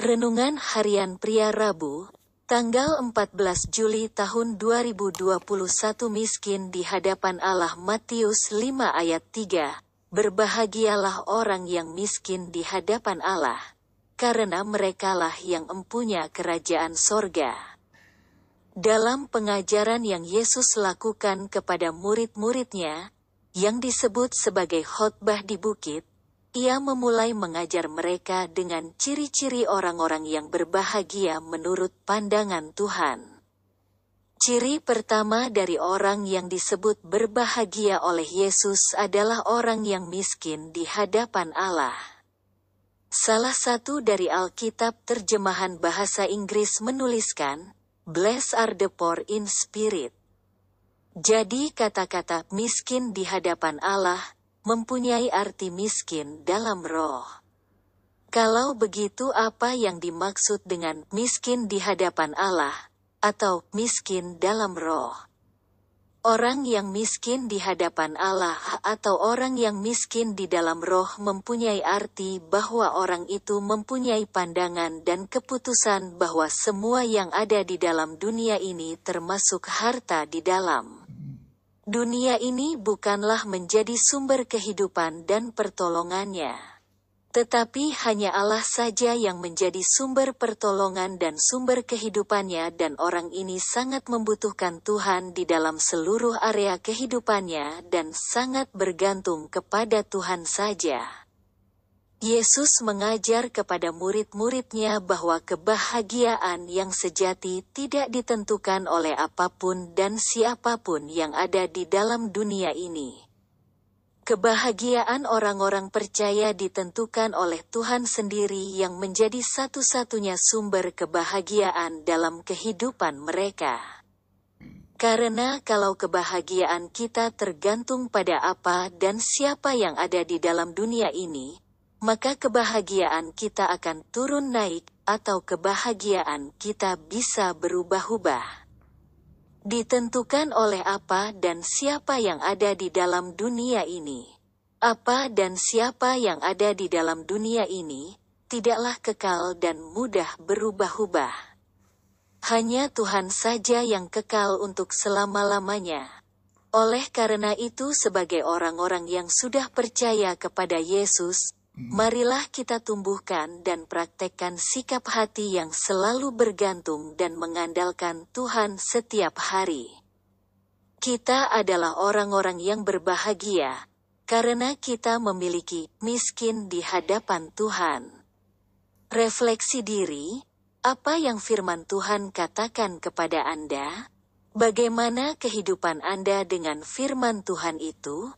Renungan Harian Pria Rabu, tanggal 14 Juli tahun 2021 miskin di hadapan Allah. Matius 5 ayat 3, berbahagialah orang yang miskin di hadapan Allah, karena merekalah yang empunya kerajaan sorga. Dalam pengajaran yang Yesus lakukan kepada murid-muridnya, yang disebut sebagai khotbah di bukit, Ia memulai mengajar mereka dengan ciri-ciri orang-orang yang berbahagia menurut pandangan Tuhan. Ciri pertama dari orang yang disebut berbahagia oleh Yesus adalah orang yang miskin di hadapan Allah. Salah satu dari Alkitab terjemahan bahasa Inggris menuliskan, "Blessed are the poor in spirit." Jadi kata-kata miskin di hadapan Allah mempunyai arti miskin dalam roh. Kalau begitu, apa yang dimaksud dengan miskin di hadapan Allah, atau miskin dalam roh? Orang yang miskin di hadapan Allah atau orang yang miskin di dalam roh mempunyai arti bahwa orang itu mempunyai pandangan dan keputusan bahwa semua yang ada di dalam dunia ini, termasuk harta di dalam dunia ini, bukanlah menjadi sumber kehidupan dan pertolongannya. Tetapi hanya Allah saja yang menjadi sumber pertolongan dan sumber kehidupannya, dan orang ini sangat membutuhkan Tuhan di dalam seluruh area kehidupannya dan sangat bergantung kepada Tuhan saja. Yesus mengajar kepada murid-muridnya bahwa kebahagiaan yang sejati tidak ditentukan oleh apapun dan siapapun yang ada di dalam dunia ini. Kebahagiaan orang-orang percaya ditentukan oleh Tuhan sendiri, yang menjadi satu-satunya sumber kebahagiaan dalam kehidupan mereka. Karena kalau kebahagiaan kita tergantung pada apa dan siapa yang ada di dalam dunia ini, maka kebahagiaan kita akan turun naik, atau kebahagiaan kita bisa berubah-ubah. Ditentukan oleh apa dan siapa yang ada di dalam dunia ini. Apa dan siapa yang ada di dalam dunia ini tidaklah kekal dan mudah berubah-ubah. Hanya Tuhan saja yang kekal untuk selama-lamanya. Oleh karena itu, sebagai orang-orang yang sudah percaya kepada Yesus, marilah kita tumbuhkan dan praktekkan sikap hati yang selalu bergantung dan mengandalkan Tuhan setiap hari. Kita adalah orang-orang yang berbahagia, karena kita memiliki miskin di hadapan Tuhan. Refleksi diri, apa yang firman Tuhan katakan kepada Anda? Bagaimana kehidupan Anda dengan firman Tuhan itu?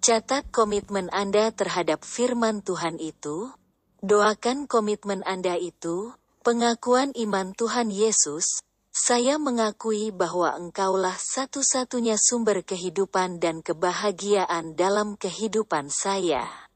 Catat komitmen Anda terhadap firman Tuhan itu, doakan komitmen Anda itu, pengakuan iman Tuhan Yesus, saya mengakui bahwa Engkaulah satu-satunya sumber kehidupan dan kebahagiaan dalam kehidupan saya.